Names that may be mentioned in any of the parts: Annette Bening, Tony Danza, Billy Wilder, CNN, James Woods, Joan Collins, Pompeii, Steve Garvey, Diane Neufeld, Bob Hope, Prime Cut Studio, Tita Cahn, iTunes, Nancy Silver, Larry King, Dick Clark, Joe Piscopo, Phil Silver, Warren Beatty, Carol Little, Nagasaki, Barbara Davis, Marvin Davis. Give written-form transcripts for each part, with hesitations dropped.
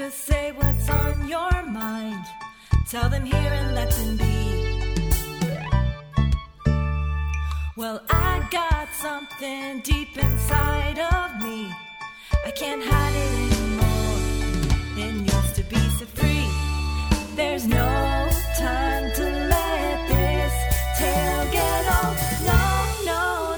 Just say what's on your mind. Tell them here and let them be. Well, I got something deep inside of me. I can't hide it anymore. It needs to be set free. There's no time to let this tale get old. No, no,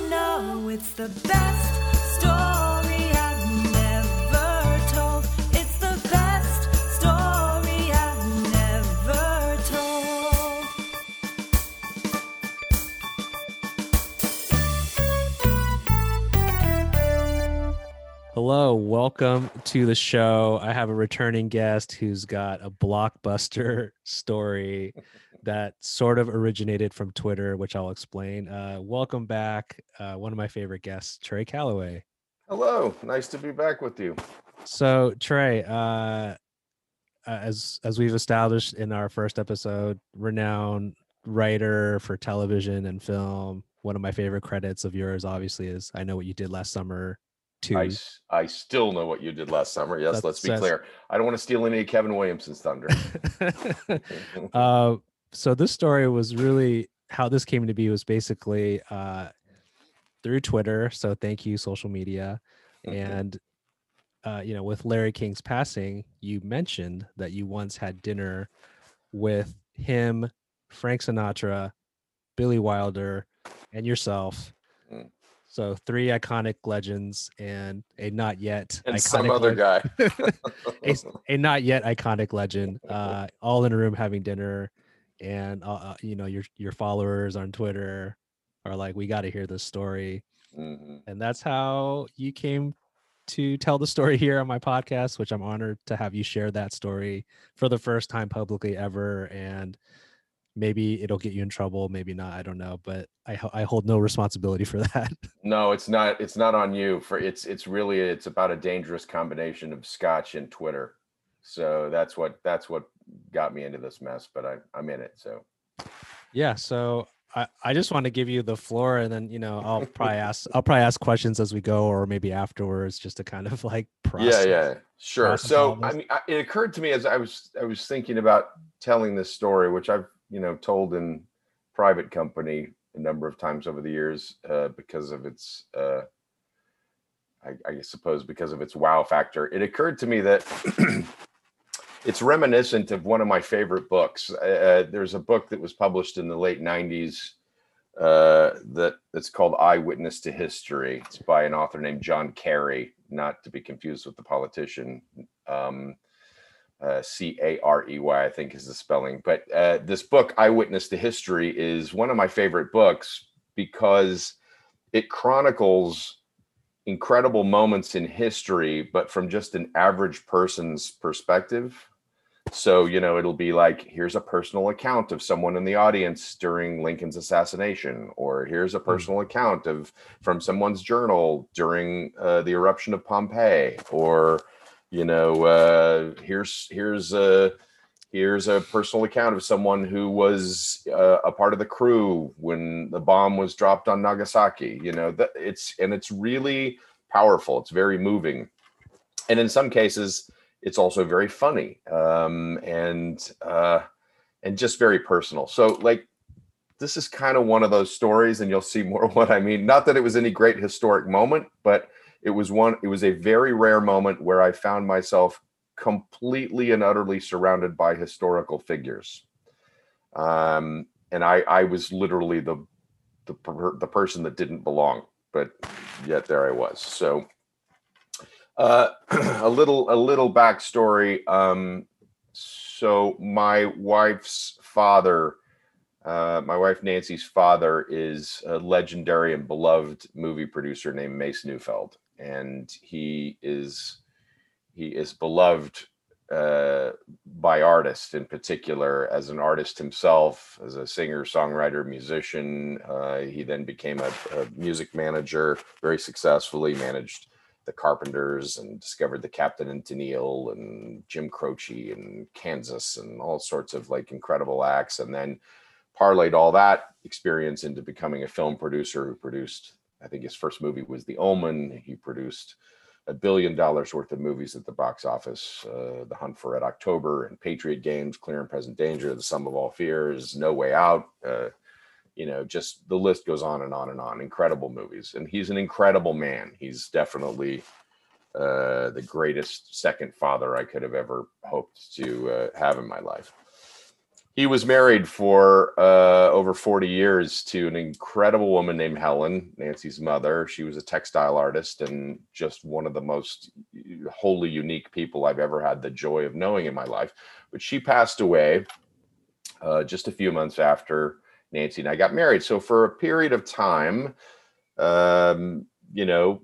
no, it's the best story I've never told. It's the best story I've never told. Hello, welcome to the show. I have a returning guest who's got a blockbuster story that sort of originated from Twitter, which I'll explain. Welcome back, one of my favorite guests, Trey Calloway. Hello, nice to be back with you. So Trey, as we've established in our first episode, renowned writer for television and film. One of my favorite credits of yours, obviously, is I Know What You Did Last Summer 2. I still know what you did last summer. Yes, let's be clear. I don't want to steal any of Kevin Williamson's thunder. So this story was really, how this came to be was basically through Twitter. So thank you, social media. Okay. And, you know, with Larry King's passing, you mentioned that you once had dinner with him, Frank Sinatra, Billy Wilder, and yourself. Mm. So three iconic legends and a not yet and iconic some other guy, a not yet iconic legend, all in a room having dinner. And, you know, your followers on Twitter are like, we got to hear this story. Mm-hmm. And that's how you came to tell the story here on my podcast, which I'm honored to have you share that story for the first time publicly ever. And maybe it'll get you in trouble. Maybe not. I don't know. But I hold no responsibility for that. No, it's not. It's not on you for it's about a dangerous combination of scotch and Twitter. So that's what got me into this mess, but I'm in it. So yeah, so I just want to give you the floor, and then, you know, I'll probably ask questions as we go, or maybe afterwards, just to kind of like process. Yeah, sure. So I mean, it occurred to me as I was thinking about telling this story, which I've, you know, told in private company a number of times over the years, because of its I suppose because of its wow factor. It occurred to me that it's reminiscent of one of my favorite books. There's a book that was published in the late 90s that's called Eyewitness to History. It's by an author named John Carey, not to be confused with the politician. Carey, I think, is the spelling. But this book, Eyewitness to History, is one of my favorite books because it chronicles incredible moments in history, but from just an average person's perspective. So, you know, it'll be like, here's a personal account of someone in the audience during Lincoln's assassination, or here's a personal account from someone's journal during the eruption of Pompeii, or, you know, here's a personal account of someone who was a part of the crew when the bomb was dropped on Nagasaki. You know, it's really powerful. It's very moving. And in some cases, it's also very funny and just very personal. So like, this is kind of one of those stories, and you'll see more what I mean. Not that it was any great historic moment, but it was a very rare moment where I found myself completely and utterly surrounded by historical figures, and I was literally the person that didn't belong, but yet there I was. So, a little backstory. So my wife Nancy's father, is a legendary and beloved movie producer named Mace Neufeld, and he is beloved by artists, in particular as an artist himself, as a singer, songwriter, musician. He then became a music manager, very successfully managed the Carpenters and discovered the Captain and Tennille and Jim Croce and Kansas and all sorts of like incredible acts. And then parlayed all that experience into becoming a film producer who produced, I think his first movie was The Omen. He produced $1 billion worth of movies at the box office. The Hunt for Red October and Patriot Games, Clear and Present Danger, The Sum of All Fears, No Way Out, you know, just the list goes on and on and on. Incredible movies. And he's an incredible man. He's definitely the greatest second father I could have ever hoped to have in my life. He was married for over 40 years to an incredible woman named Helen, Nancy's mother. She was a textile artist and just one of the most wholly unique people I've ever had the joy of knowing in my life. But she passed away just a few months after Nancy and I got married. So for a period of time, you know,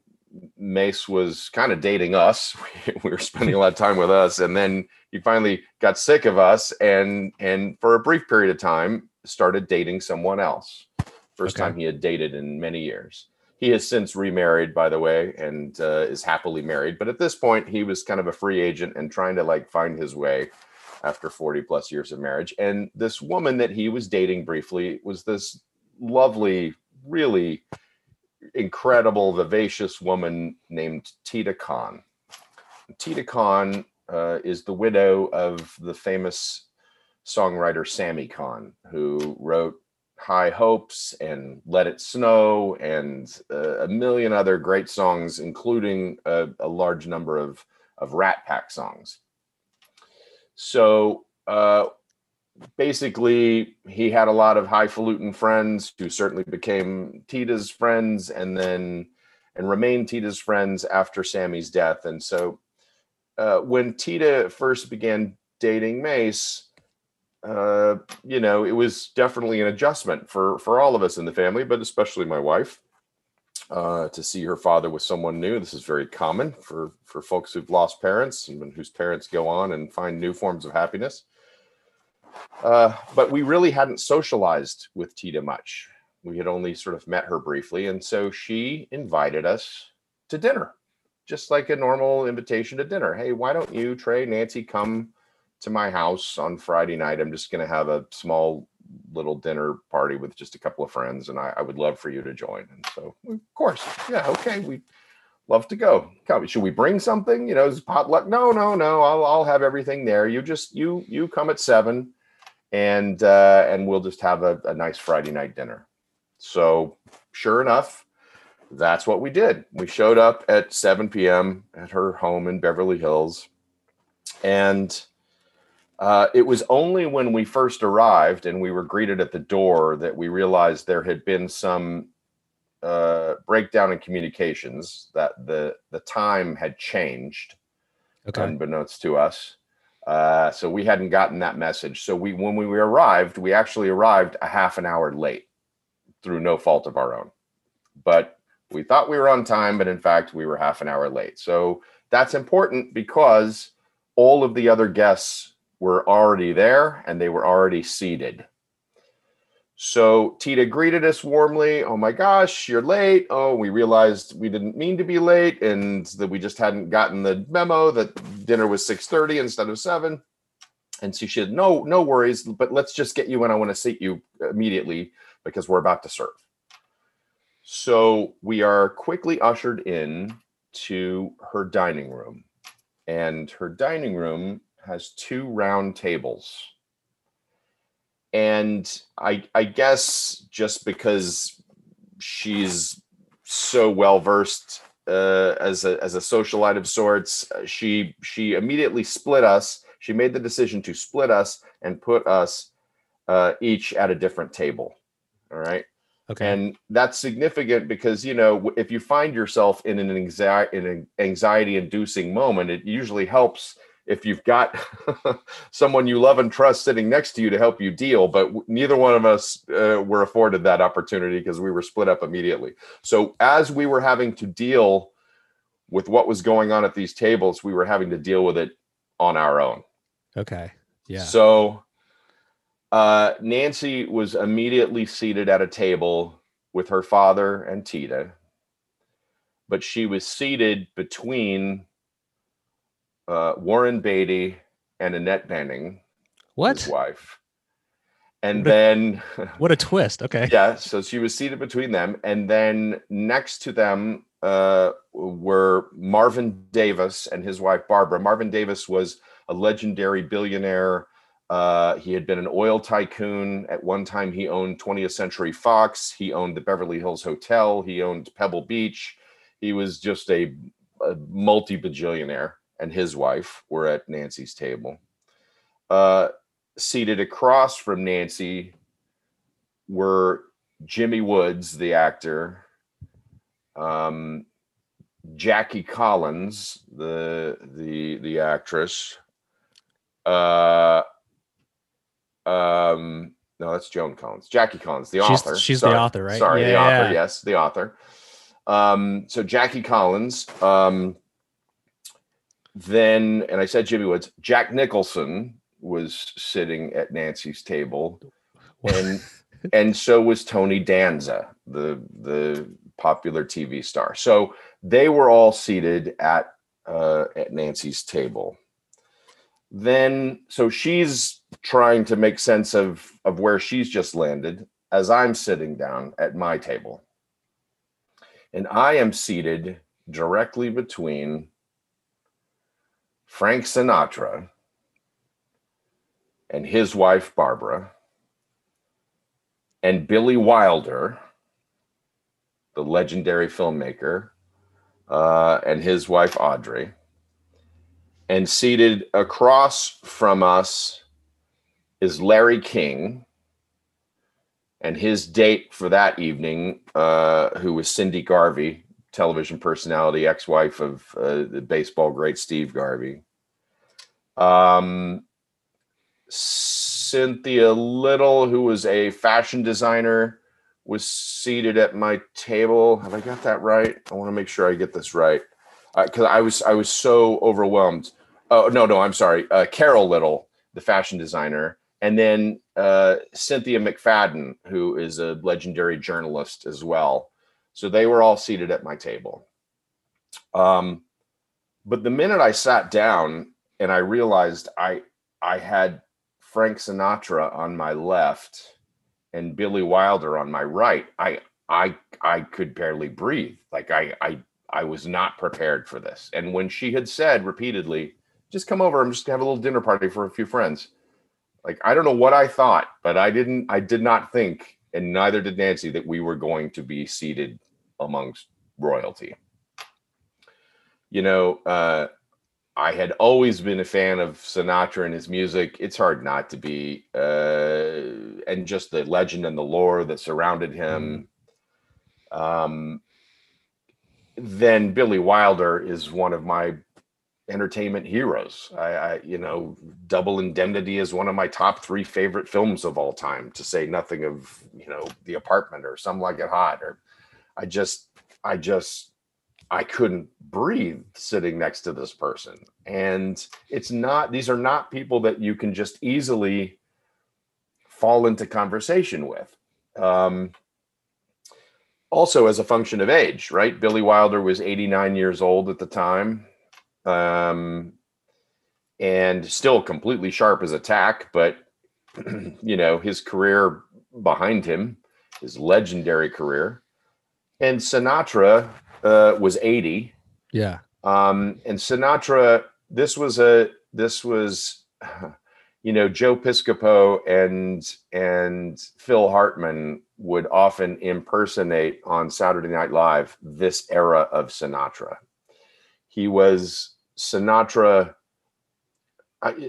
Mace was kind of dating us. We were spending a lot of time with us, and then he finally got sick of us, and for a brief period of time started dating someone else. First time he had dated in many years. He has since remarried, by the way, and is happily married. But at this point, he was kind of a free agent and trying to like find his way after 40 plus years of marriage. And this woman that he was dating briefly was this lovely, really incredible, vivacious woman named Tita Cahn. Tita Cahn is the widow of the famous songwriter Sammy Cahn, who wrote High Hopes and Let It Snow and a million other great songs, including a large number of Rat Pack songs. So basically, he had a lot of highfalutin friends who certainly became Tita's friends and remained Tita's friends after Sammy's death. And so when Tita first began dating Mace, you know, it was definitely an adjustment for all of us in the family, but especially my wife, to see her father with someone new. This is very common for folks who've lost parents and whose parents go on and find new forms of happiness. But we really hadn't socialized with Tita much. We had only sort of met her briefly. And so she invited us to dinner, just like a normal invitation to dinner. Hey, why don't you, Trey, Nancy, come to my house on Friday night? I'm just going to have a small little dinner party with just a couple of friends, and I would love for you to join. And so, of course, yeah, okay, we'd love to go. Come, should we bring something? You know, is potluck? No, I'll have everything there. You just, you come at 7. And we'll just have a nice Friday night dinner. So sure enough, that's what we did. We showed up at 7 p.m. at her home in Beverly Hills. And it was only when we first arrived and we were greeted at the door that we realized there had been some breakdown in communications, that the time had changed, unbeknownst to us. So we hadn't gotten that message. So when we arrived, we actually arrived a half an hour late through no fault of our own. But we thought we were on time, but in fact, we were half an hour late. So that's important because all of the other guests were already there and they were already seated. So Tita greeted us warmly. Oh my gosh, you're late. Oh, we realized we didn't mean to be late and that we just hadn't gotten the memo that dinner was 6:30 instead of 7. And so she said, no worries, but let's just get you in. I want to seat you immediately because we're about to serve. So we are quickly ushered in to her dining room, and her dining room has 2 round tables. And I guess just because she's so well-versed as a socialite of sorts, she immediately split us. She made the decision to split us and put us each at a different table. All right. Okay. And that's significant because, you know, if you find yourself in an anxiety-inducing moment, it usually helps if you've got someone you love and trust sitting next to you to help you deal. But neither one of us were afforded that opportunity because we were split up immediately. So as we were having to deal with what was going on at these tables, we were having to deal with it on our own. Okay. Yeah. So Nancy was immediately seated at a table with her father and Tita, but she was seated between Warren Beatty and Annette Bening, his wife. And then... what a twist. Okay. Yeah. So she was seated between them. And then next to them were Marvin Davis and his wife, Barbara. Marvin Davis was a legendary billionaire. He had been an oil tycoon. At one time, he owned 20th Century Fox. He owned the Beverly Hills Hotel. He owned Pebble Beach. He was just a multi-bajillionaire, and his wife were at Nancy's table. Seated across from Nancy were Jimmy Woods, the actor, Jackie Collins, the actress. No, that's Joan Collins. Jackie Collins, the author. She's the author, right? Sorry, the author. Yes, the author. So Jackie Collins. Then, and I said Jimmy Woods. Jack Nicholson was sitting at Nancy's table, and so was Tony Danza, the popular TV star. So they were all seated at Nancy's table. Then, so she's trying to make sense of where she's just landed as I'm sitting down at my table. And I am seated directly between Frank Sinatra and his wife, Barbara, and Billy Wilder, the legendary filmmaker, and his wife, Audrey. And seated across from us is Larry King, and his date for that evening, who was Cindy Garvey, television personality, ex-wife of the baseball great Steve Garvey. Cynthia Little, who was a fashion designer, was seated at my table. Have I got that right? I want to make sure I get this right, because I was so overwhelmed. Oh, no, I'm sorry. Carol Little, the fashion designer, and then Cynthia McFadden, who is a legendary journalist as well. So they were all seated at my table. But the minute I sat down and I realized I had Frank Sinatra on my left and Billy Wilder on my right, I could barely breathe. Like I was not prepared for this. And when she had said repeatedly, just come over, I'm just gonna have a little dinner party for a few friends. Like, I don't know what I thought, but I did not think, and neither did Nancy, that we were going to be seated amongst royalty. You know, I had always been a fan of Sinatra and his music. It's hard not to be. And just the legend and the lore that surrounded him. Then Billy Wilder is one of my entertainment heroes. I Double Indemnity is one of my top 3 favorite films of all time, to say nothing of, The Apartment or Some Like It Hot. Or I couldn't breathe sitting next to this person. And these are not people that you can just easily fall into conversation with. Also, as a function of age, right? Billy Wilder was 89 years old at the time, and still completely sharp as a tack. But his career behind him, his legendary career, and Sinatra was 80. Yeah. And Sinatra, this was Joe Piscopo and Phil Hartman would often impersonate on Saturday Night Live this era of Sinatra. He was Sinatra,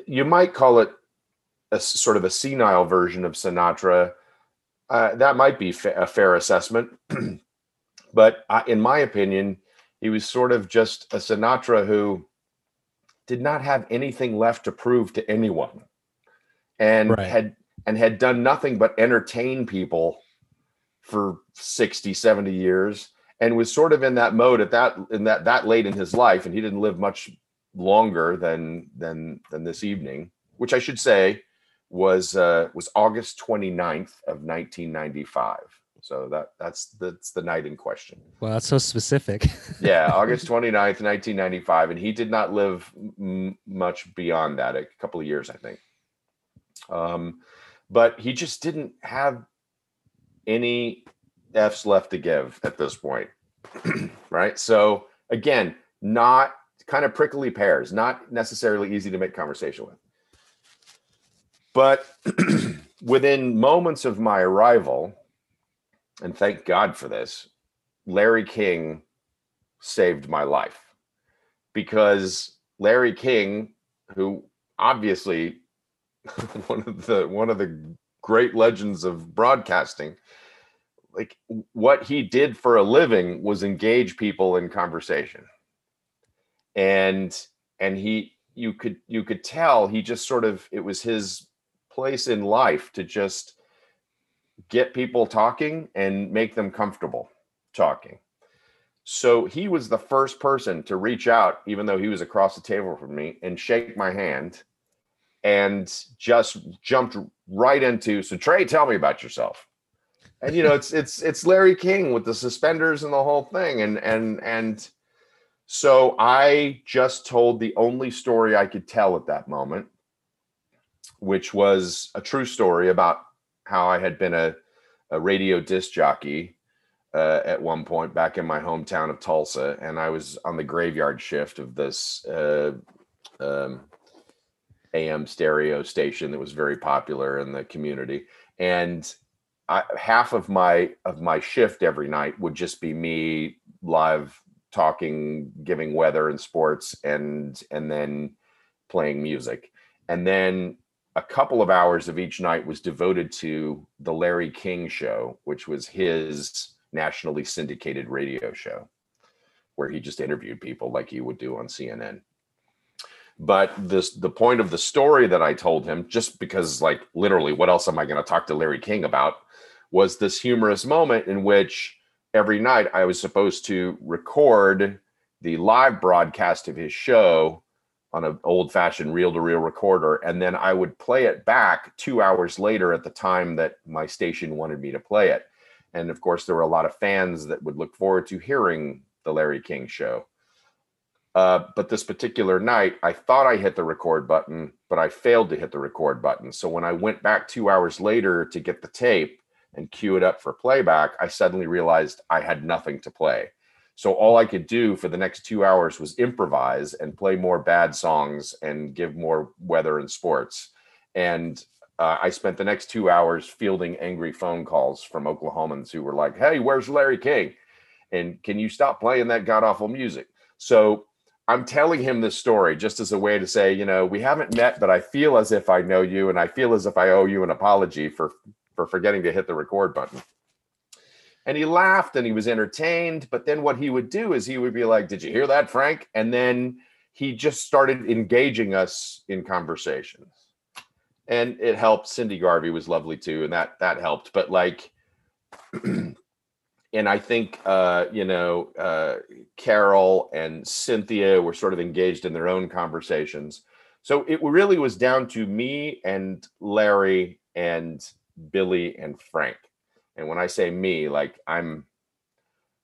you might call it a sort of a senile version of Sinatra. That might be a fair assessment. But in my opinion, he was sort of just a Sinatra who did not have anything left to prove to anyone, and right. had done nothing but entertain people for 60, 70 years, and was sort of in that mode that late in his life. And he didn't live much longer than this evening, which I should say was August 29th of 1995. So that's the night in question. Well, that's so specific. Yeah, August 29th, 1995. And he did not live much beyond that, a couple of years, I think. But he just didn't have any F's left to give at this point. right? So again, not kind of prickly pears, not necessarily easy to make conversation with. But within moments of my arrival, and thank God for this, Larry King saved my life, because Larry King, who obviously one of the great legends of broadcasting, like what he did for a living was engage people in conversation. And he, you could tell he just sort of, it was his place in life to just get people talking and make them comfortable talking. So he was the first person to reach out, even though he was across the table from me, and shake my hand, and just jumped right into, so Trey, tell me about yourself. And, you know, it's Larry King with the suspenders and the whole thing. And so I just told the only story I could tell at that moment, which was a true story about how I had been a radio disc jockey at one point back in my hometown of Tulsa. And I was on the graveyard shift of this AM stereo station that was very popular in the community. And half of my shift every night would just be me live talking, giving weather and sports, and then playing music. And then a couple of hours of each night was devoted to the Larry King show, which was his nationally syndicated radio show where he just interviewed people like he would do on CNN. But the point of the story that I told him, just because, like, literally, what else am I going to talk to Larry King about, was this humorous moment in which every night I was supposed to record the live broadcast of his show on an old-fashioned reel-to-reel recorder, and then I would play it back 2 hours later at the time that my station wanted me to play it. And, of course, there were a lot of fans that would look forward to hearing the Larry King show. But this particular night, I thought I hit the record button, but I failed to hit the record button. So when I went back 2 hours later to get the tape and cue it up for playback, I suddenly realized I had nothing to play. So all I could do for the next 2 hours was improvise and play more bad songs and give more weather and sports. And I spent the next 2 hours fielding angry phone calls from Oklahomans who were like, hey, where's Larry King? And can you stop playing that god-awful music? So I'm telling him this story just as a way to say, you know, we haven't met, but I feel as if I know you, and I feel as if I owe you an apology for forgetting to hit the record button. And he laughed and he was entertained. But then what he would do is he would be like, did you hear that, Frank? And then he just started engaging us in conversations. And it helped. Cindy Garvey was lovely too, and that helped. But like, and I think Carol and Cynthia were sort of engaged in their own conversations. So it really was down to me and Larry and Billy and Frank. And when I say me, like I'm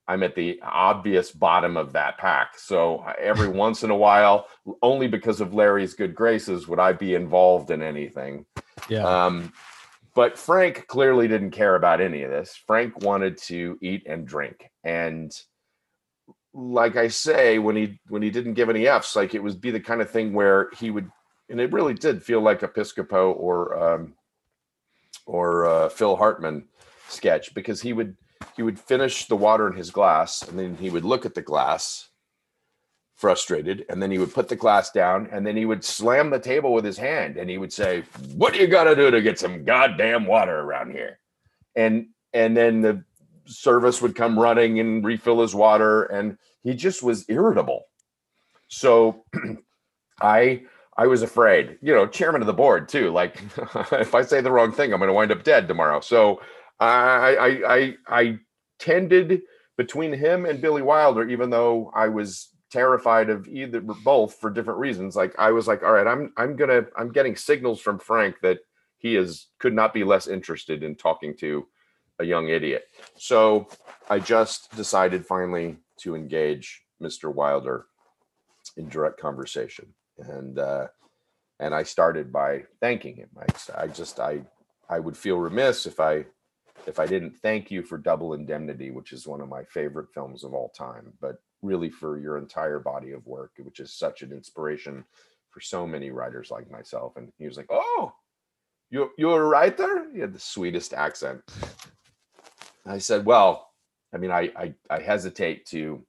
at the obvious bottom of that pack. So every once in a while, only because of Larry's good graces, would I be involved in anything. Yeah. But Frank clearly didn't care about any of this. Frank wanted to eat and drink. And like I say, when he didn't give any F's, like it would be the kind of thing where he would, and it really did feel like Episcopo or Phil Hartman sketch, because he would finish the water in his glass, and then he would look at the glass frustrated, and then he would put the glass down, and then he would slam the table with his hand, and he would say, what do you got to do to get some goddamn water around here? And then the service would come running and refill his water, and he just was irritable. So I was afraid, you know, chairman of the board too, like if I say the wrong thing, I'm going to wind up dead tomorrow. So I tended between him and Billy Wilder, even though I was terrified of either, both for different reasons. Like I was like, all right, I'm getting signals from Frank that he could not be less interested in talking to a young idiot. So I just decided finally to engage Mr. Wilder in direct conversation. And I started by thanking him. I would feel remiss if I if I didn't thank you for Double Indemnity, which is one of my favorite films of all time, but really for your entire body of work, which is such an inspiration for so many writers like myself. And he was like, oh, you're a writer? He had the sweetest accent. I said, well, I mean, I hesitate to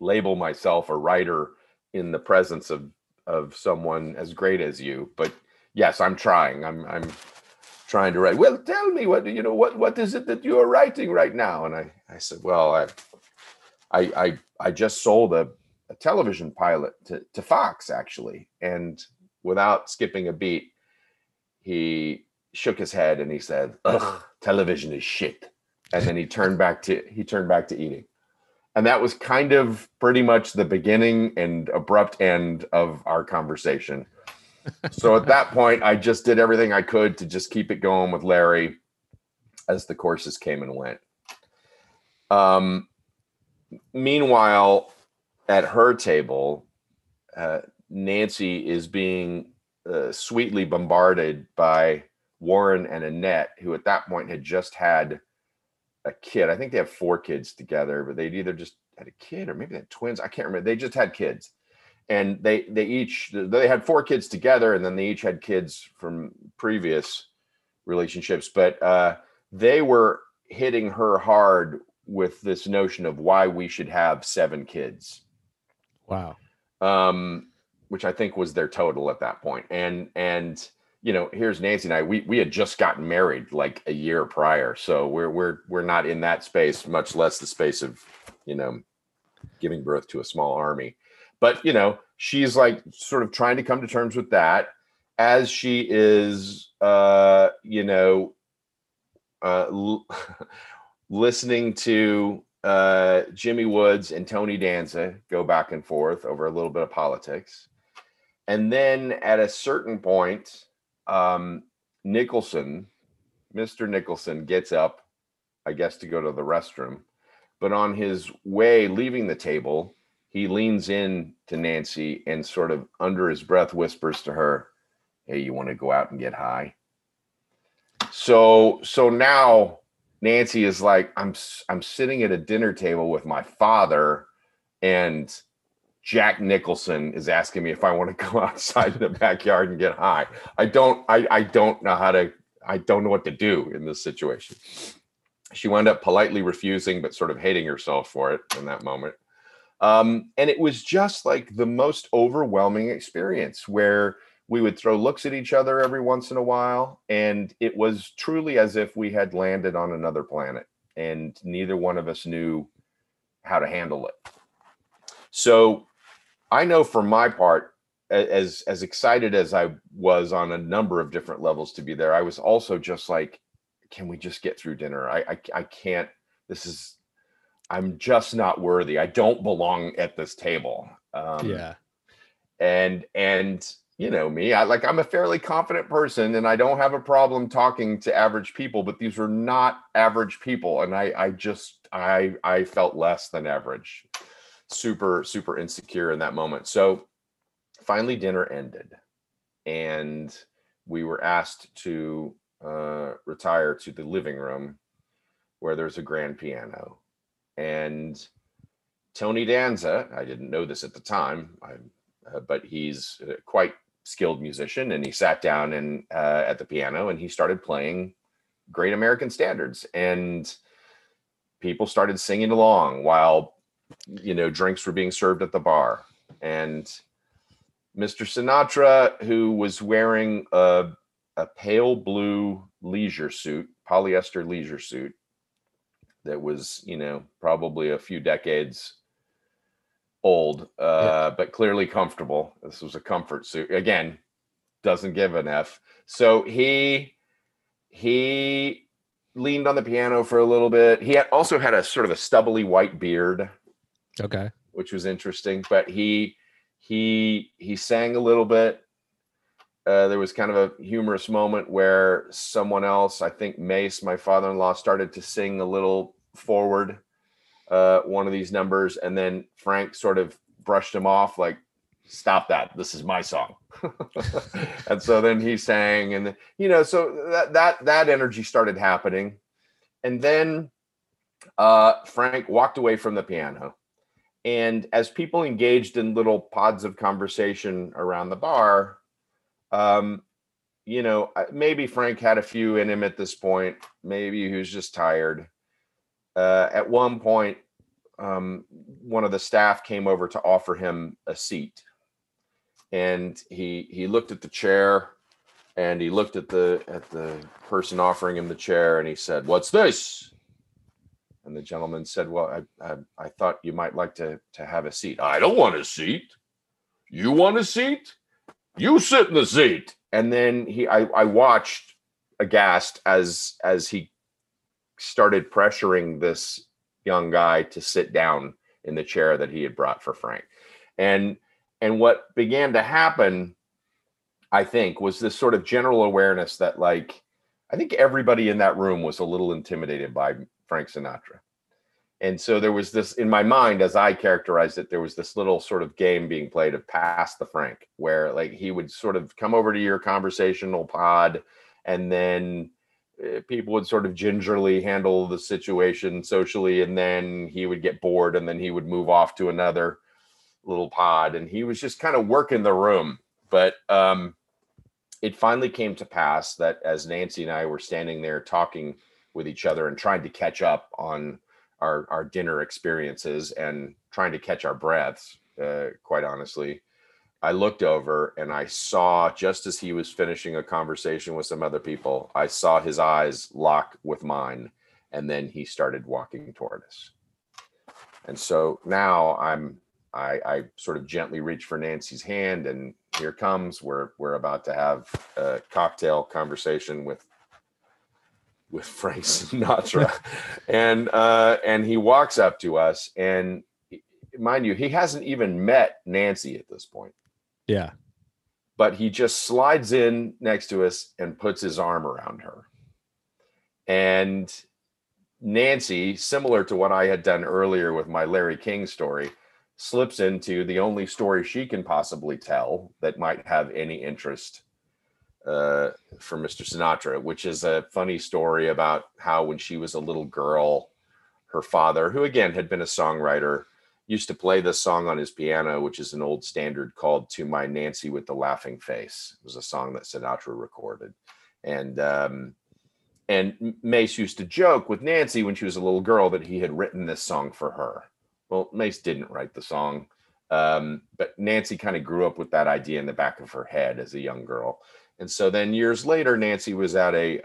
label myself a writer in the presence of someone as great as you, but yes, I'm trying. I'm trying to write. Well, tell me what is it that you are writing right now? And I said, well, I just sold a television pilot to Fox, actually. And without skipping a beat, he shook his head and he said, ugh, television is shit. And then he turned back to eating. And that was kind of pretty much the beginning and abrupt end of our conversation. So at that point, I just did everything I could to just keep it going with Larry as the courses came and went. Meanwhile, at her table, Nancy is being sweetly bombarded by Warren and Annette, who at that point had just had a kid. I think they have 4 kids together, but they'd either just had a kid or maybe they had twins. I can't remember. They just had kids. And they had 4 kids together, and then they each had kids from previous relationships. But they were hitting her hard with this notion of why we should have 7 kids. Wow. Which I think was their total at that point. And you know, here's Nancy and I, we had just gotten married like a year prior. So we're not in that space, much less the space of, you know, giving birth to a small army. But, you know, she's like sort of trying to come to terms with that as she is, listening to Jimmy Woods and Tony Danza go back and forth over a little bit of politics. And then at a certain point, Mr. Nicholson gets up, I guess, to go to the restroom, but on his way leaving the table, he leans in to Nancy and sort of under his breath whispers to her, hey, you want to go out and get high? So now Nancy is like, I'm sitting at a dinner table with my father and Jack Nicholson is asking me if I want to go outside in the backyard and get high. I don't know what to do in this situation. She wound up politely refusing, but sort of hating herself for it in that moment. And it was just like the most overwhelming experience where we would throw looks at each other every once in a while. And it was truly as if we had landed on another planet and neither one of us knew how to handle it. So I know for my part, as excited as I was on a number of different levels to be there, I was also just like, can we just get through dinner? I can't, I'm just not worthy. I don't belong at this table. Yeah. And you know me, I'm a fairly confident person and I don't have a problem talking to average people, but these were not average people. And I felt less than average. Super, super insecure in that moment. So finally dinner ended and we were asked to retire to the living room where there's a grand piano. And Tony Danza, I didn't know this at the time, but he's a quite skilled musician, and he sat down and at the piano and he started playing Great American Standards, and people started singing along while drinks were being served at the bar. And Mr. Sinatra, who was wearing a pale blue polyester leisure suit that was, probably a few decades old, but clearly comfortable. This was a comfort suit. Again, doesn't give an F. So he leaned on the piano for a little bit. He also had a sort of a stubbly white beard. Okay. Which was interesting, but he sang a little bit. There was kind of a humorous moment where someone else, I think Mace, my father-in-law, started to sing a little forward one of these numbers, and then Frank sort of brushed him off like, stop that, this is my song. And so then he sang, and so that energy started happening. And then Frank walked away from the piano. And as people engaged in little pods of conversation around the bar, you know, maybe Frank had a few in him at this point. Maybe he was just tired. At one point, one of the staff came over to offer him a seat. And he looked at the chair, and he looked at the person offering him the chair, and he said, "What's this?" And the gentleman said, "Well, I thought you might like to have a seat." "I don't want a seat. You want a seat? You sit in the seat." And then I watched aghast as he started pressuring this young guy to sit down in the chair that he had brought for Frank. And what began to happen, I think, was this sort of general awareness that, like, I think everybody in that room was a little intimidated by Frank Sinatra. And so there was this, in my mind, as I characterized it, there was this little sort of game being played of pass the Frank, where, like, he would sort of come over to your conversational pod, and then people would sort of gingerly handle the situation socially, and then he would get bored, and then he would move off to another little pod, and he was just kind of working the room. But it finally came to pass that as Nancy and I were standing there talking with each other and trying to catch up on our dinner experiences and trying to catch our breaths, quite honestly, I looked over and I saw, just as he was finishing a conversation with some other people, I saw his eyes lock with mine, and then he started walking toward us. And so now I sort of gently reach for Nancy's hand, and here comes, we're about to have a cocktail conversation with Frank Sinatra. And he walks up to us, and mind you, he hasn't even met Nancy at this point. Yeah. But he just slides in next to us and puts his arm around her. And Nancy, similar to what I had done earlier with my Larry King story, slips into the only story she can possibly tell that might have any interest for Mr. Sinatra, which is a funny story about how when she was a little girl, her father, who again had been a songwriter, used to play this song on his piano, which is an old standard called "To My Nancy with the Laughing Face." It was a song that Sinatra recorded. And Mace used to joke with Nancy when she was a little girl that he had written this song for her. Well, Mace didn't write the song, but Nancy kind of grew up with that idea in the back of her head as a young girl. And so then years later, Nancy was at a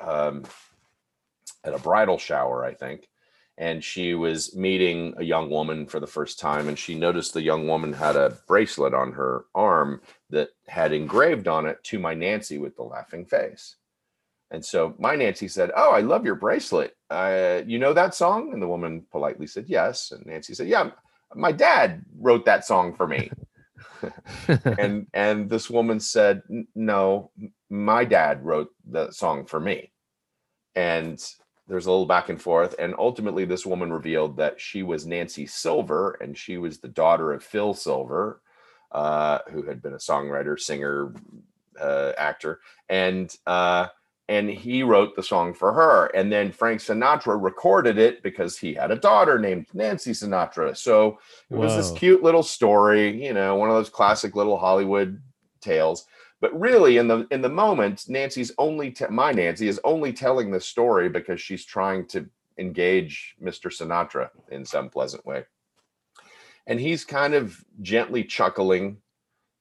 bridal shower, I think, and she was meeting a young woman for the first time, and she noticed the young woman had a bracelet on her arm that had engraved on it, "To my Nancy with the Laughing Face." And so my Nancy said, "Oh, I love your bracelet. You know that song?" And the woman politely said, "Yes." And Nancy said, "Yeah, my dad wrote that song for me." and this woman said, "No, my dad wrote the song for me." And there's a little back and forth. And ultimately, this woman revealed that she was Nancy Silver, and she was the daughter of Phil Silver, who had been a songwriter, singer, actor. And he wrote the song for her. And then Frank Sinatra recorded it because he had a daughter named Nancy Sinatra. So it was this cute little story, you know, one of those classic little Hollywood tales. But really, in the moment, my Nancy is only telling this story because she's trying to engage Mr. Sinatra in some pleasant way. And he's kind of gently chuckling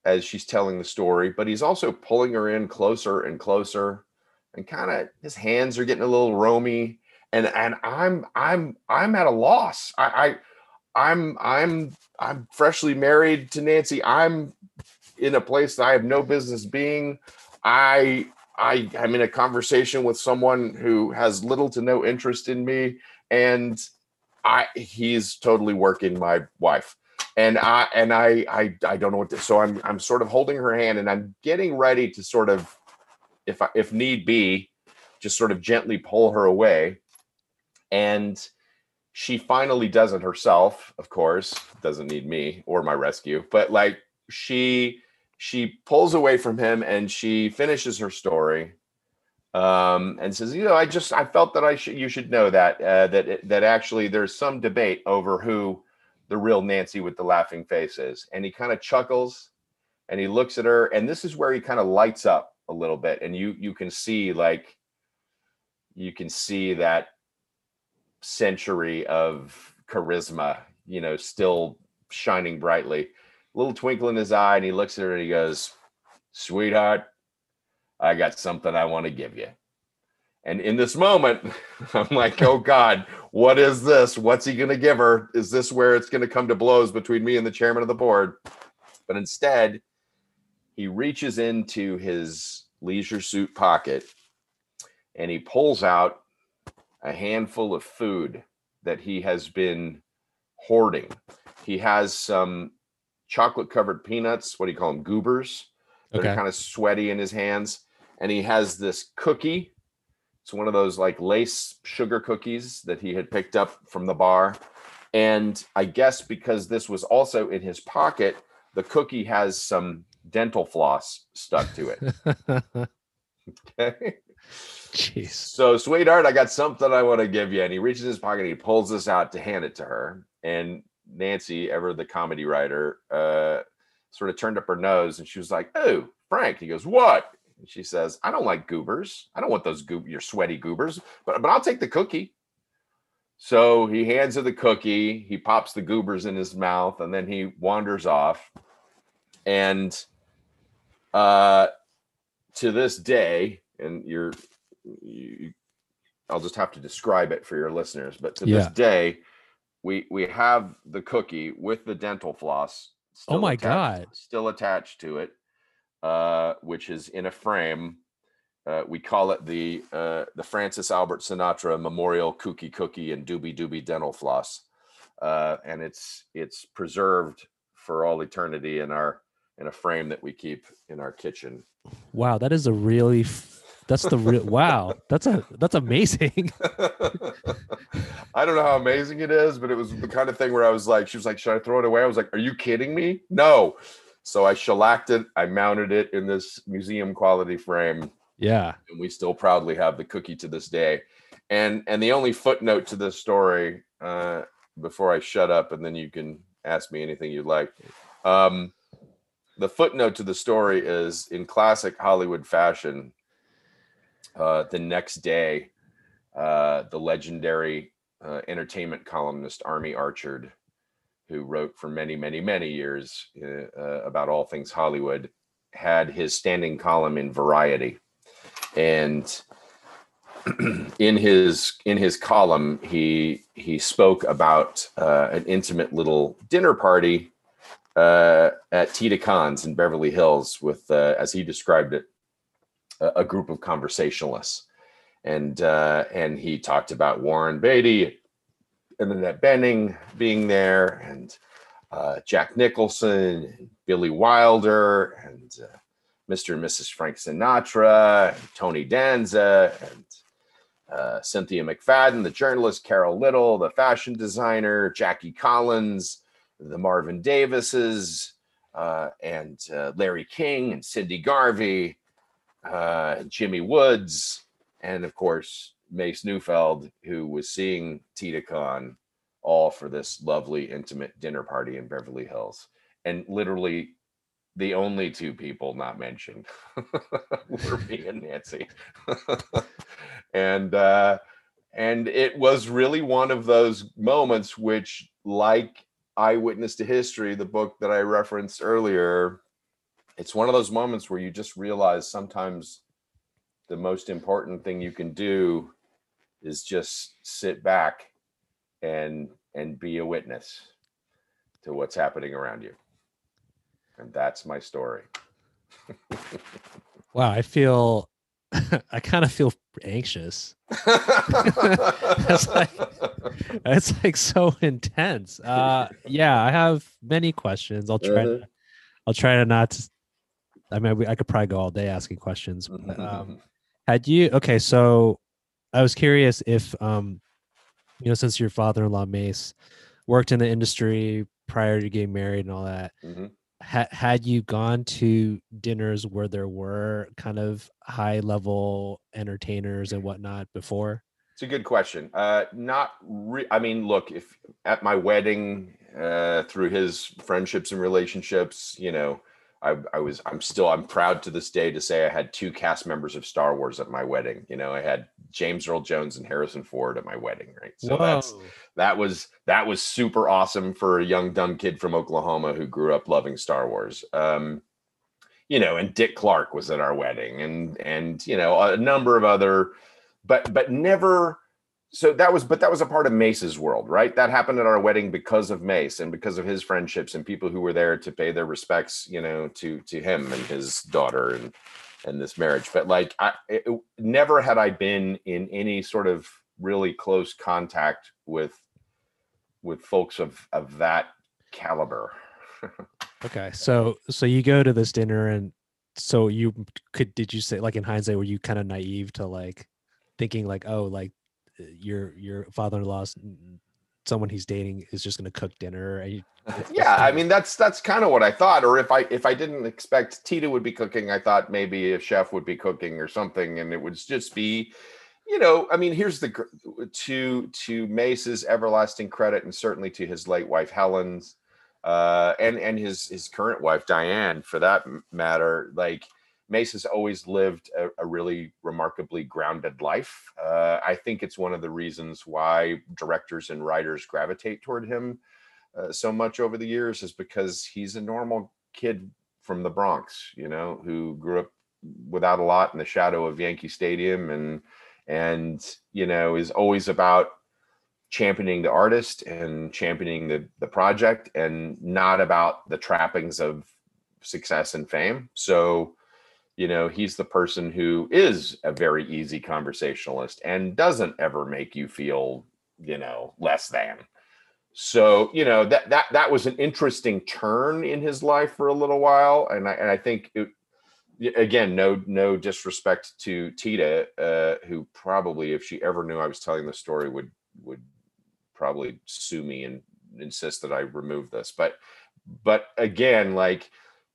as she's telling the story, but he's also pulling her in closer and closer. And kind of his hands are getting a little roamy, and I'm at a loss. I'm freshly married to Nancy. I'm in a place that I have no business being. I'm in a conversation with someone who has little to no interest in me, and he's totally working my wife. And I don't know what to. So I'm sort of holding her hand, and I'm getting ready to sort of, if need be, just sort of gently pull her away. And she finally does it herself, of course, doesn't need me or my rescue, but like she pulls away from him and she finishes her story. and says, you know, I felt that you should know that that actually there's some debate over who the real Nancy with the laughing face is. And he kind of chuckles and he looks at her, and this is where he kind of lights up a little bit, and you can see, like, you can see that century of charisma, you know, still shining brightly. A little twinkle in his eye, and he looks at her and he goes, "Sweetheart, I got something I want to give you." And in this moment, I'm like, oh God, what is this? What's he going to give her? Is this where it's going to come to blows between me and the chairman of the board? But instead, he reaches into his leisure suit pocket and he pulls out a handful of food that he has been hoarding. He has some chocolate-covered peanuts, what do you call them, goobers? They're okay. Kind of sweaty in his hands. And he has this cookie. It's one of those like lace sugar cookies that he had picked up from the bar. And I guess because this was also in his pocket, the cookie has some dental floss stuck to it. Okay. Jeez. So, "Sweetheart, I got something I want to give you." And he reaches in his pocket and he pulls this out to hand it to her. And Nancy, ever the comedy writer, sort of turned up her nose, and she was like, "Oh, Frank." He goes, "What?" And she says, "I don't like goobers. I don't want those your sweaty goobers, but I'll take the cookie." So he hands her the cookie, he pops the goobers in his mouth, and then he wanders off. And to this day, and I'll just have to describe it for your listeners, but to this day, we have the cookie with the dental floss. Oh my God. Still attached to it, which is in a frame. We call it the Francis Albert Sinatra Memorial Cookie and Doobie Doobie Dental Floss. And it's preserved for all eternity in a frame that we keep in our kitchen. Wow. That is wow. That's amazing. I don't know how amazing it is, but it was the kind of thing where I was like, she was like, "Should I throw it away?" I was like, "Are you kidding me? No." So I shellacked it. I mounted it in this museum quality frame. Yeah. And we still proudly have the cookie to this day. And the only footnote to this story, before I shut up, and then you can ask me anything you'd like. The footnote to the story is, in classic Hollywood fashion, the next day, the legendary entertainment columnist Army Archard, who wrote for many, many, many years about all things Hollywood, had his standing column in Variety. And in his column, he spoke about an intimate little dinner party at Tita Cahn's in Beverly Hills with, as he described it, a group of conversationalists, and he talked about Warren Beatty and Annette Bening being there, and Jack Nicholson, and Billy Wilder, and Mr. and Mrs. Frank Sinatra, and Tony Danza, and Cynthia McFadden, the journalist, Carol Little, the fashion designer, Jackie Collins, the Marvin Davises, and Larry King, and Cindy Garvey, Jimmy Woods, and of course Mace Neufeld, who was seeing Tita Cahn, all for this lovely intimate dinner party in Beverly Hills, and literally the only two people not mentioned were me and Nancy. And it was really one of those moments which, like Eyewitness to History, the book that I referenced earlier, it's one of those moments where you just realize sometimes the most important thing you can do is just sit back and be a witness to what's happening around you. And that's my story. Wow, I kind of feel anxious. it's like so intense. Yeah, I have many questions. I'll try to not. I mean, I could probably go all day asking questions. But, so I was curious if, since your father-in-law Mace worked in the industry prior to getting married and all that, had you gone to dinners where there were kind of high level entertainers and whatnot before? It's a good question. I mean, look, if at my wedding, through his friendships and relationships, you know, I'm proud to this day to say I had 2 cast members of Star Wars at my wedding. You know, I had James Earl Jones and Harrison Ford at my wedding. Right. So that was super awesome for a young, dumb kid from Oklahoma who grew up loving Star Wars. You know, and Dick Clark was at our wedding and, you know, a number of other, but never. So that was a part of Mace's world, right? That happened at our wedding because of Mace and because of his friendships and people who were there to pay their respects, you know, to him and his daughter and this marriage. But like, never had I been in any sort of really close contact with folks of that caliber. Okay, so you go to this dinner, and so did you say, like, in hindsight, were you kind of naive to like thinking like, oh, like, your father-in-law's someone he's dating is just going to cook dinner? Yeah, I mean, that's kind of what I thought. Or if I didn't expect Tita would be cooking, I thought maybe a chef would be cooking or something, and it would just be, you know, I mean, here's the to Mace's everlasting credit, and certainly to his late wife Helen's, and his current wife Diane, for that matter, like, Mace has always lived a really remarkably grounded life. I think it's one of the reasons why directors and writers gravitate toward him so much over the years, is because he's a normal kid from the Bronx, you know, who grew up without a lot in the shadow of Yankee Stadium, and you know, is always about championing the artist and championing the project, and not about the trappings of success and fame. So, you know, he's the person who is a very easy conversationalist and doesn't ever make you feel, you know, less than. So, you know, that was an interesting turn in his life for a little while. And I think, it, again, no disrespect to Tita, who probably, if she ever knew I was telling the story, would probably sue me and insist that I remove this. But again, like,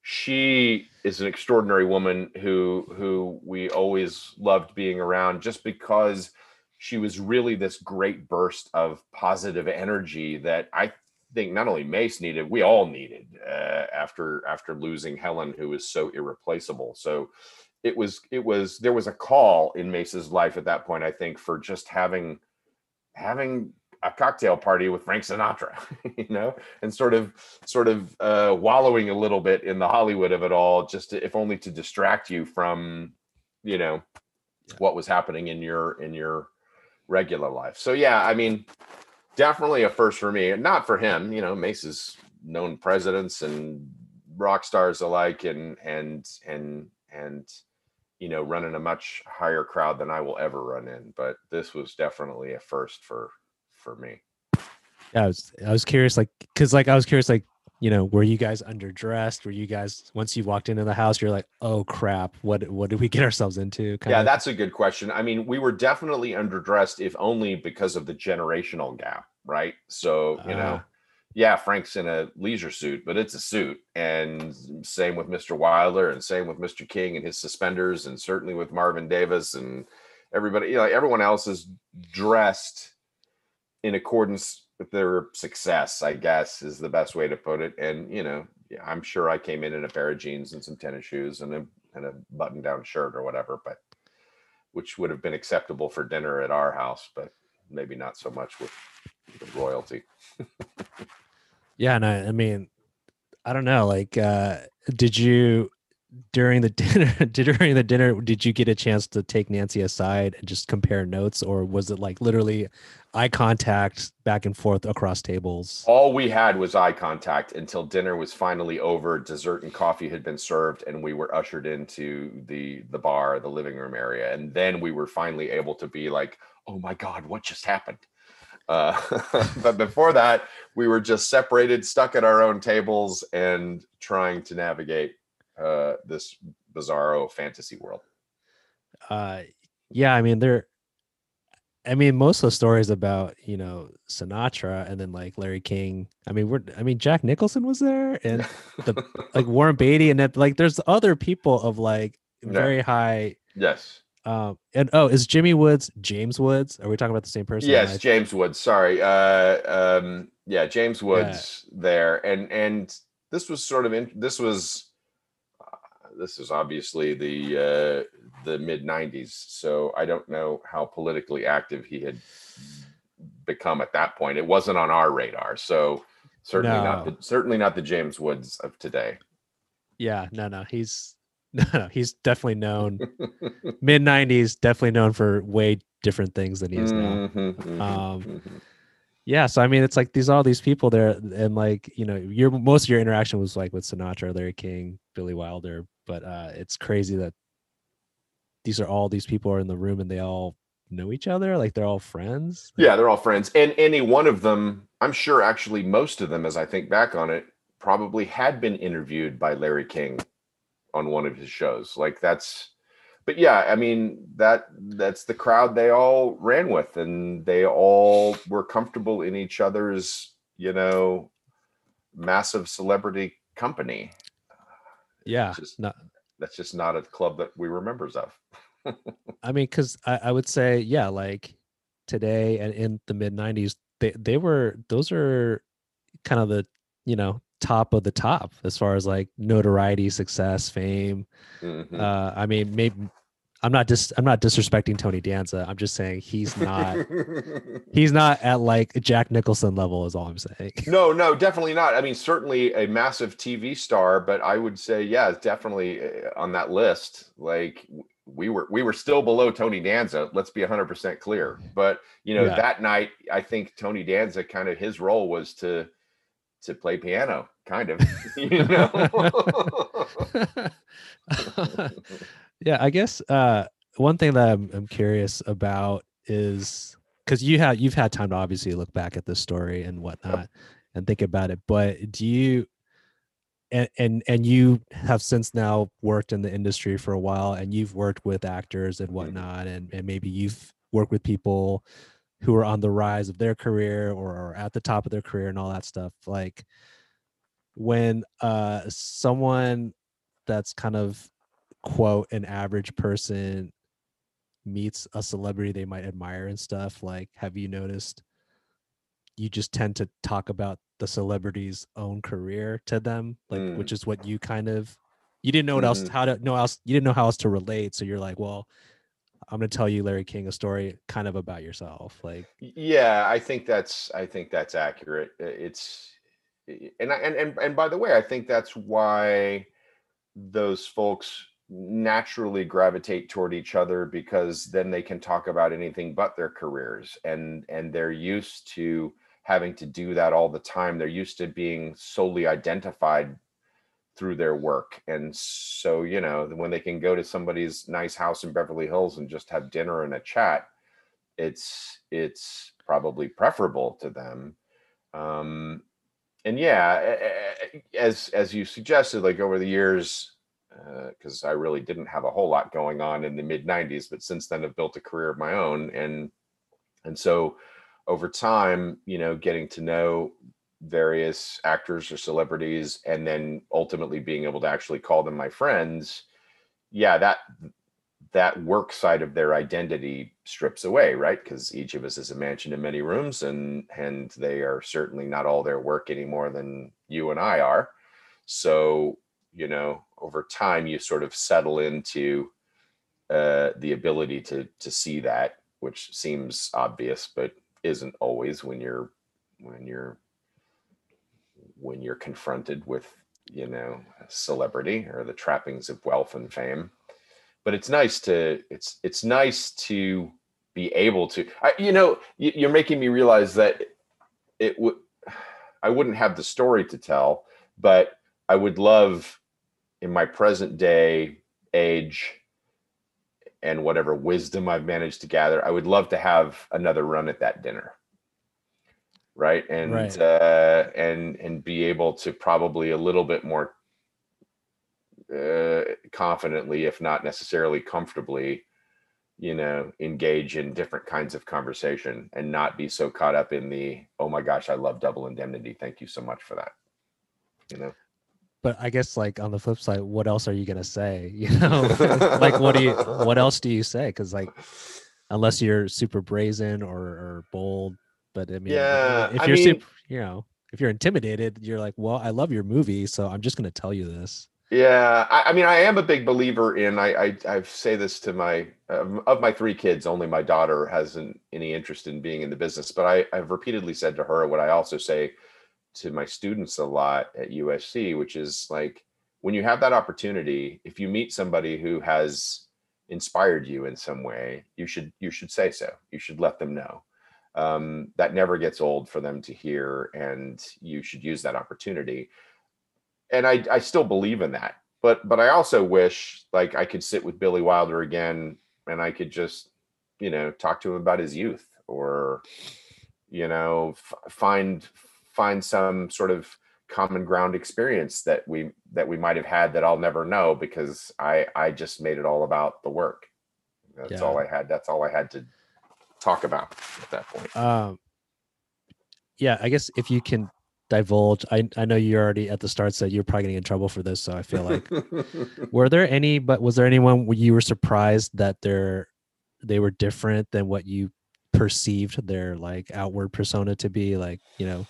she is an extraordinary woman who we always loved being around, just because she was really this great burst of positive energy that I think not only Mace needed, we all needed, after losing Helen, who was so irreplaceable. So it was there was a call in Mace's life at that point, I think, for just having a cocktail party with Frank Sinatra, you know, and sort of wallowing a little bit in the Hollywood of it all, just to, if only to distract you from, you know, what was happening in your regular life. So yeah, I mean, definitely a first for me, and not for him. You know, Mace has known presidents and rock stars alike, and you know, run in a much higher crowd than I will ever run in. But this was definitely a first for me. Yeah, I was curious, like, because, like, I was curious, like, you know, were you guys underdressed? Were you guys, once you walked into the house, you're like, oh crap, what did we get ourselves into? That's a good question. I mean, we were definitely underdressed, if only because of the generational gap, right? So, you know, yeah, Frank's in a leisure suit, but it's a suit, and same with Mr. Wilder, and same with Mr. King and his suspenders, and certainly with Marvin Davis and everybody. You know, everyone else is dressed in accordance with their success, I guess, is the best way to put it. And, you know, I'm sure I came in a pair of jeans and some tennis shoes and a button-down shirt or whatever, but which would have been acceptable for dinner at our house, but maybe not so much with the royalty. Yeah, and I mean, I don't know. Like, did you during the dinner, did you get a chance to take Nancy aside and just compare notes, or was it like literally eye contact back and forth across tables? All we had was eye contact until dinner was finally over, dessert and coffee had been served, and we were ushered into the bar, the living room area. And then we were finally able to be like, oh my God, what just happened? But before that, we were just separated, stuck at our own tables, and trying to navigate this bizarro fantasy world. Yeah, I mean, there I mean, most of the stories about, you know, Sinatra and then like Larry King. I mean, Jack Nicholson was there, and like Warren Beatty, and that, like there's other people of like very high. Yes. And is Jimmy Woods James Woods? Are we talking about the same person? Yes, James Woods. Sorry. Yeah, James Woods there, and this was sort of this is obviously the mid 90s, so I don't know how politically active he had become at that point. It wasn't on our radar, so certainly not the James Woods of today. Yeah, he's definitely known mid 90s, definitely known for way different things than he is now. Yeah, so I mean, it's like all these people there, and like, you know, most of your interaction was like with Sinatra, Larry King, Billy Wilder, but it's crazy that all these people are in the room and they all know each other, like they're all friends. Yeah, they're all friends, and any one of them, I'm sure, actually most of them, as I think back on it, probably had been interviewed by Larry King on one of his shows. Like but yeah, I mean, that's the crowd they all ran with, and they all were comfortable in each other's, you know, massive celebrity company. Yeah. That's just not a club that we remembers of. I mean, because I would say, yeah, like today and in the mid 90s, those are kind of the, you know, top of the top as far as like notoriety, success, fame. I mean, maybe I'm not disrespecting Tony Danza. I'm just saying he's not at like Jack Nicholson level is all I'm saying. No, definitely not. I mean, certainly a massive TV star, but I would say, yeah, definitely on that list. Like we were still below Tony Danza. Let's be 100% clear. But you know, that night, I think Tony Danza, kind of his role was to play piano, kind of, you know. Yeah, I guess one thing that I'm curious about is, because you've had time to obviously look back at this story and whatnot, and think about it, but do you and you have since now worked in the industry for a while, and you've worked with actors and whatnot, and maybe you've worked with people who are on the rise of their career or are at the top of their career and all that stuff. Like when someone that's kind of quote an average person meets a celebrity they might admire and stuff, like have you noticed you just tend to talk about the celebrity's own career to them, like which is what you kind of, you didn't know what else, how else to relate, so you're like, well, I'm going to tell you, Larry King, a story kind of about yourself. Like, yeah, I think that's accurate. It's, and by the way, I think that's why those folks naturally gravitate toward each other, because then they can talk about anything but their careers, and they're used to having to do that all the time. They're used to being solely identified through their work. And so, you know, when they can go to somebody's nice house in Beverly Hills and just have dinner and a chat, it's probably preferable to them. And yeah, as you suggested, like over the years, because I really didn't have a whole lot going on in the mid 90s, but since then I've built a career of my own. And so over time, you know, getting to know various actors or celebrities, and then ultimately being able to actually call them my friends, yeah, that work side of their identity strips away, right? Because each of us is a mansion in many rooms, and they are certainly not all their work any more than you and I are. So, you know, over time you sort of settle into the ability to see that, which seems obvious but isn't always when you're confronted with, you know, celebrity or the trappings of wealth and fame. But it's nice to, it's nice to be able to, you know, you're making me realize that I wouldn't have the story to tell, but I would love in my present day age and whatever wisdom I've managed to gather, I would love to have another run at that dinner. Right. And, right. And be able to probably a little bit more confidently, if not necessarily comfortably, you know, engage in different kinds of conversation and not be so caught up in the, oh my gosh, I love Double Indemnity, thank you so much for that, you know. But I guess, like, on the flip side, what else are you going to say? You know, like, what else do you say? Cause like, unless you're super brazen or bold, but I mean, yeah, if you're super, you know, if you're intimidated, you're like, well, I love your movie, so I'm just going to tell you this. Yeah. I mean, I am a big believer in, I say this to my, of my three kids, only my daughter hasn't any interest in being in the business, but I've repeatedly said to her what I also say to my students a lot at USC, which is like, when you have that opportunity, if you meet somebody who has inspired you in some way, you should say so. You should let them know. That never gets old for them to hear, and you should use that opportunity. And I still believe in that, but I also wish, like, I could sit with Billy Wilder again and I could just, you know, talk to him about his youth, or, you know, find some sort of common ground experience that we might have had that I'll never know, because I just made it all about the work. That's all I had. That's all I had to talk about at that point. Yeah, I guess if you can divulge, I know you already at the start said you're probably getting in trouble for this, so I feel like was there anyone you were surprised that they were different than what you perceived their, like, outward persona to be? Like, you know,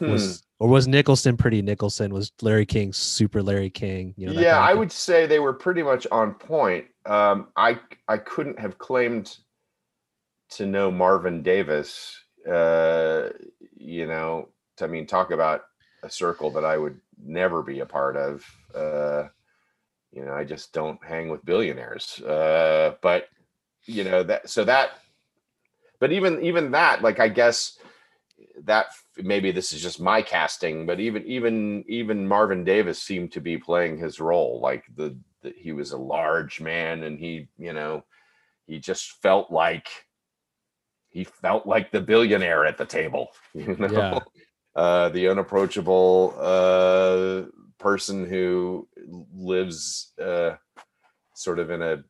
was Nicholson pretty Nicholson? Was Larry King super Larry King? You know, yeah, I would say they were pretty much on point. I couldn't have claimed to know Marvin Davis. You know, I mean, talk about a circle that I would never be a part of. You know, I just don't hang with billionaires. But you know that. So that. But even that, like, I guess, that maybe this is just my casting, but even Marvin Davis seemed to be playing his role. Like he was a large man, and he just felt like the billionaire at the table, you know, the unapproachable person who lives sort of in a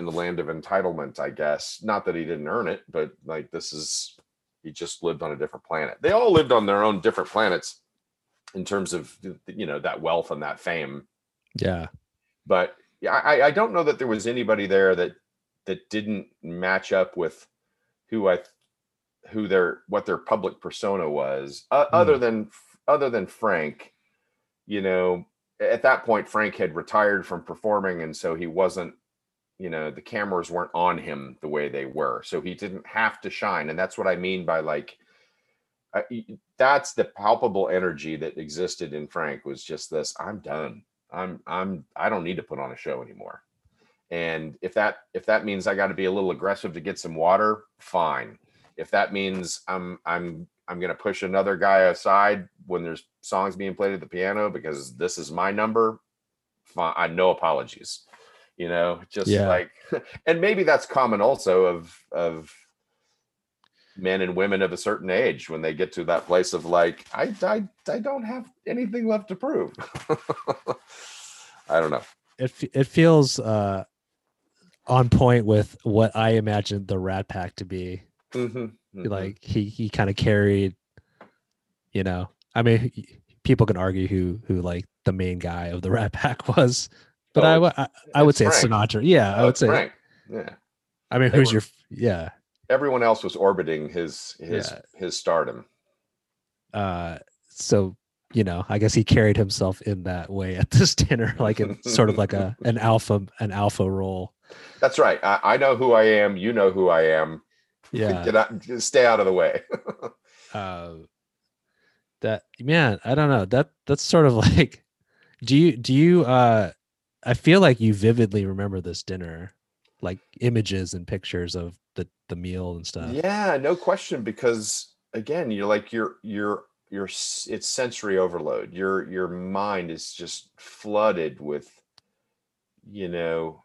land of entitlement, I guess. Not that he didn't earn it, but like he just lived on a different planet. They all lived on their own different planets in terms of, you know, that wealth and that fame. Yeah. But yeah, I don't know that there was anybody there that didn't match up with what their public persona was, other than Frank. You know, at that point, Frank had retired from performing, and so he wasn't, you know, the cameras weren't on him the way they were, so he didn't have to shine. And that's what I mean by, like, that's the palpable energy that existed in Frank, was just this, I'm done. I don't need to put on a show anymore. And if that means I got to be a little aggressive to get some water, fine. If that means I'm going to push another guy aside when there's songs being played at the piano because this is my number, fine. I no apologies. You know, just like, and maybe that's common also of men and women of a certain age, when they get to that place of like, I don't have anything left to prove. I don't know. It feels on point with what I imagined the Rat Pack to be. Like he kind of carried, you know, I mean, people can argue who like the main guy of the Rat Pack was. But I would say Frank. Sinatra. Yeah, I would say Frank. Yeah. I mean, everyone else was orbiting his stardom. So, you know, I guess he carried himself in that way at this dinner, like in sort of like an alpha role. That's right. I know who I am. You know who I am. Yeah. Just stay out of the way. That, man, I don't know. That's sort of like, do you I feel like you vividly remember this dinner, like images and pictures of the meal and stuff. Yeah, no question. Because again, you're like, you're it's sensory overload. Your mind is just flooded with, you know,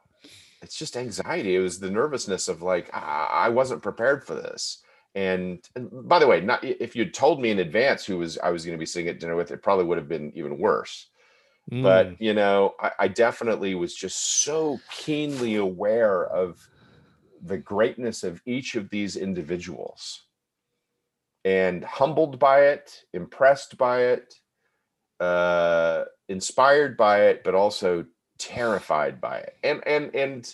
it's just anxiety. It was the nervousness of like, I wasn't prepared for this. And by the way, if you'd told me in advance I was going to be sitting at dinner with, it probably would have been even worse. But, you know, I definitely was just so keenly aware of the greatness of each of these individuals and humbled by it, impressed by it, inspired by it, but also terrified by it. And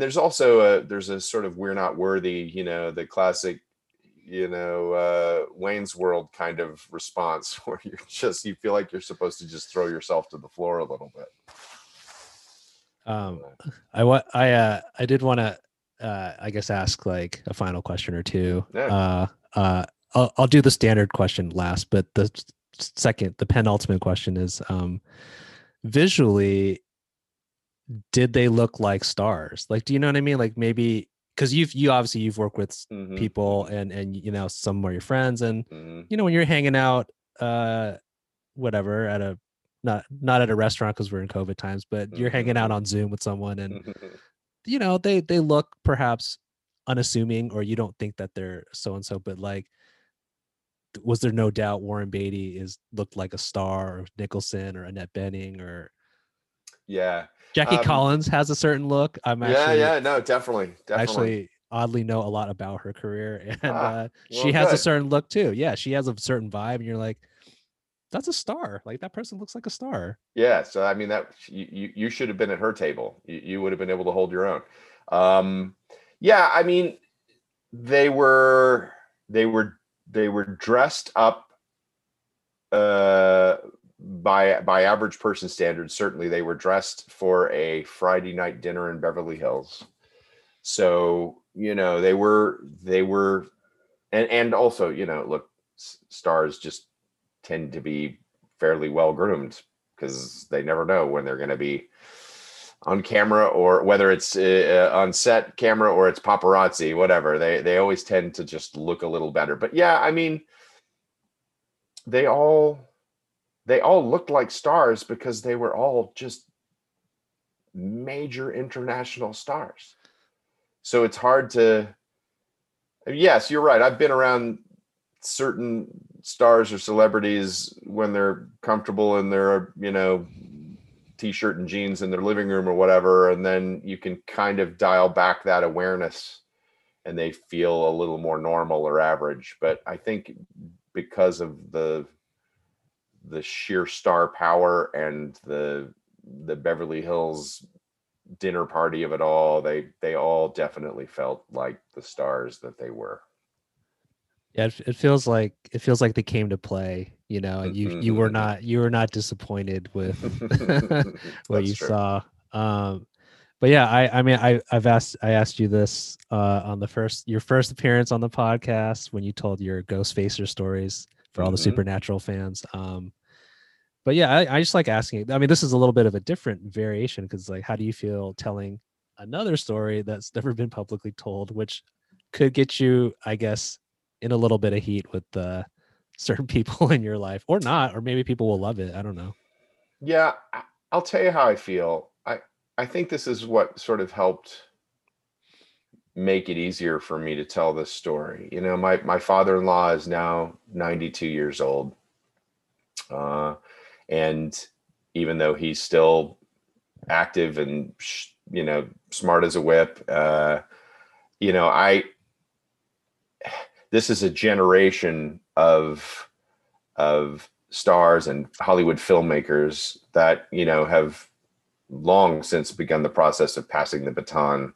there's also there's a sort of we're not worthy, you know, the classic, you know, Wayne's World kind of response where you're just, you feel like you're supposed to just throw yourself to the floor a little bit. I did want to, I guess, ask like a final question or two. Yeah. I'll do the standard question last, but the penultimate question is, visually, did they look like stars? Like, do you know what I mean? Like maybe, because you've worked with mm-hmm. people and you know, some are your friends and mm-hmm. you know, when you're hanging out whatever at a not at a restaurant because we're in COVID times, but mm-hmm. you're hanging out on Zoom with someone and mm-hmm. you know, they look perhaps unassuming or you don't think that they're so and so, but like was there no doubt Warren Beatty looked like a star or Nicholson or Annette Bening or yeah. Jackie Collins has a certain look. Definitely. Oddly know a lot about her career. And she has a certain look too. Yeah. She has a certain vibe and you're like, that's a star. Like that person looks like a star. Yeah. So, I mean you should have been at her table. You would have been able to hold your own. Yeah. I mean, they were dressed up, by average person standards, certainly they were dressed for a Friday night dinner in Beverly Hills. So, you know, they were, and also, you know, look, stars just tend to be fairly well-groomed because they never know when they're going to be on camera or whether it's on set camera or it's paparazzi, whatever. They always tend to just look a little better. But yeah, I mean, they all looked like stars because they were all just major international stars. So it's hard to, yes, you're right. I've been around certain stars or celebrities when they're comfortable in their, you know, t-shirt and jeans in their living room or whatever. And then you can kind of dial back that awareness and they feel a little more normal or average. But I think because of the sheer star power and the Beverly Hills dinner party of it all, they all definitely felt like the stars that they were. Yeah, it feels like they came to play, you know, and you were not disappointed with what you saw. But yeah, I asked you this on your first appearance on the podcast when you told your Ghostfacer stories for all the Supernatural fans. But yeah, I just like asking, I mean, this is a little bit of a different variation because like, how do you feel telling another story that's never been publicly told, which could get you, I guess, in a little bit of heat with certain people in your life or not, or maybe people will love it. I don't know. Yeah. I'll tell you how I feel. I think this is what sort of helped make it easier for me to tell this story. You know, my father-in-law is now 92 years old. And even though he's still active and, you know, smart as a whip, you know, this is a generation of stars and Hollywood filmmakers that, you know, have long since begun the process of passing the baton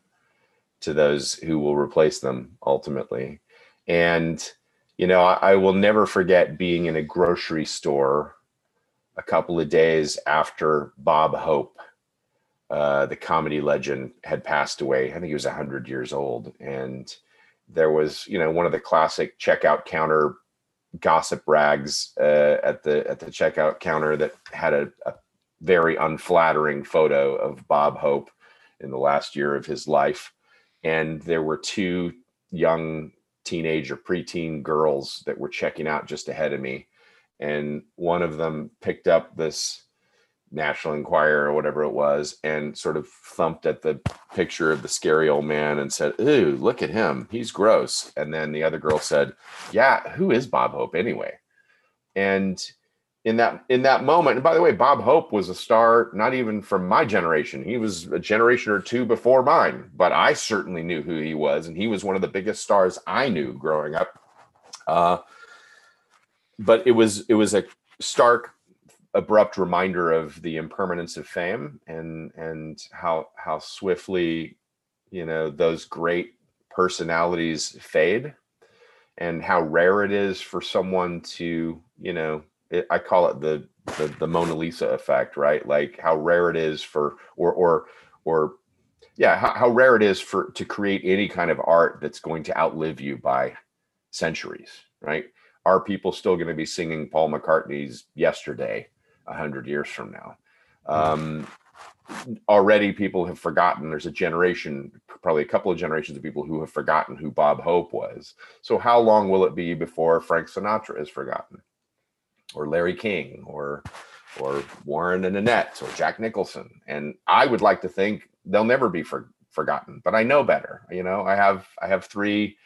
to those who will replace them ultimately. And, you know, I will never forget being in a grocery store a couple of days after Bob Hope, the comedy legend, had passed away. I think he was 100 years old. And there was, you know, one of the classic checkout counter gossip rags at the checkout counter that had a very unflattering photo of Bob Hope in the last year of his life. And there were two young teenage or preteen girls that were checking out just ahead of me. And one of them picked up this National Enquirer or whatever it was and sort of thumped at the picture of the scary old man and said, "Ooh, look at him. He's gross." And then the other girl said, "Yeah, who is Bob Hope anyway?" And in that moment. And by the way, Bob Hope was a star, not even from my generation. He was a generation or two before mine, but I certainly knew who he was. And he was one of the biggest stars I knew growing up. But it was a stark, abrupt reminder of the impermanence of fame and how swiftly, those great personalities fade and how rare it is for someone to, I call it the Mona Lisa effect, right? Like how rare it is to create any kind of art that's going to outlive you by centuries, right? Are people still going to be singing Paul McCartney's Yesterday 100 years from now? Already people have forgotten. There's a generation, probably a couple of generations of people who have forgotten who Bob Hope was. So how long will it be before Frank Sinatra is forgotten? Or Larry King, or Warren and Annette, or Jack Nicholson? And I would like to think they'll never be forgotten, but I know better. I have three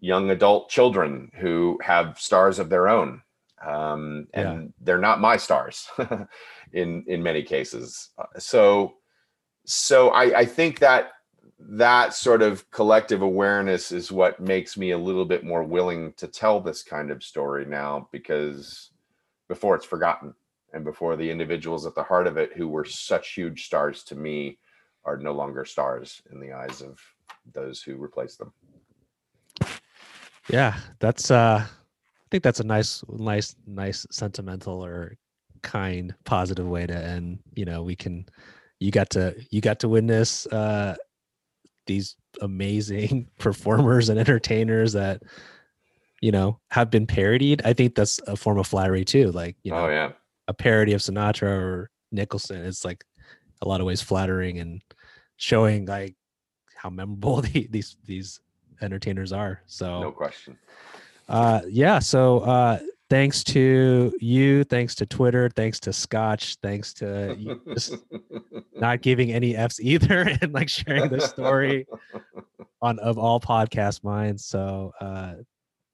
young adult children who have stars of their own, and they're not my stars in many cases. So I think that sort of collective awareness is what makes me a little bit more willing to tell this kind of story now, because before it's forgotten and before the individuals at the heart of it who were such huge stars to me are no longer stars in the eyes of those who replaced them. Yeah, that's I think that's a nice sentimental or kind positive way to end. You got to witness these amazing performers and entertainers that have been parodied. I think that's a form of flattery too. A parody of Sinatra or Nicholson is like a lot of ways flattering and showing like how memorable these entertainers are. So no question. So thanks to you, thanks to Twitter, thanks to Scotch, thanks to you just not giving any F's either and like sharing this story of all podcast minds. So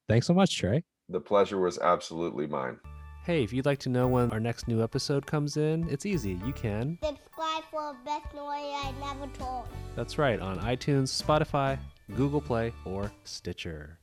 thanks so much, Trey. The pleasure was absolutely mine. Hey, if you'd like to know when our next new episode comes in, it's easy. You can subscribe for the best story I never told. That's right, on iTunes, Spotify, Google Play, or Stitcher.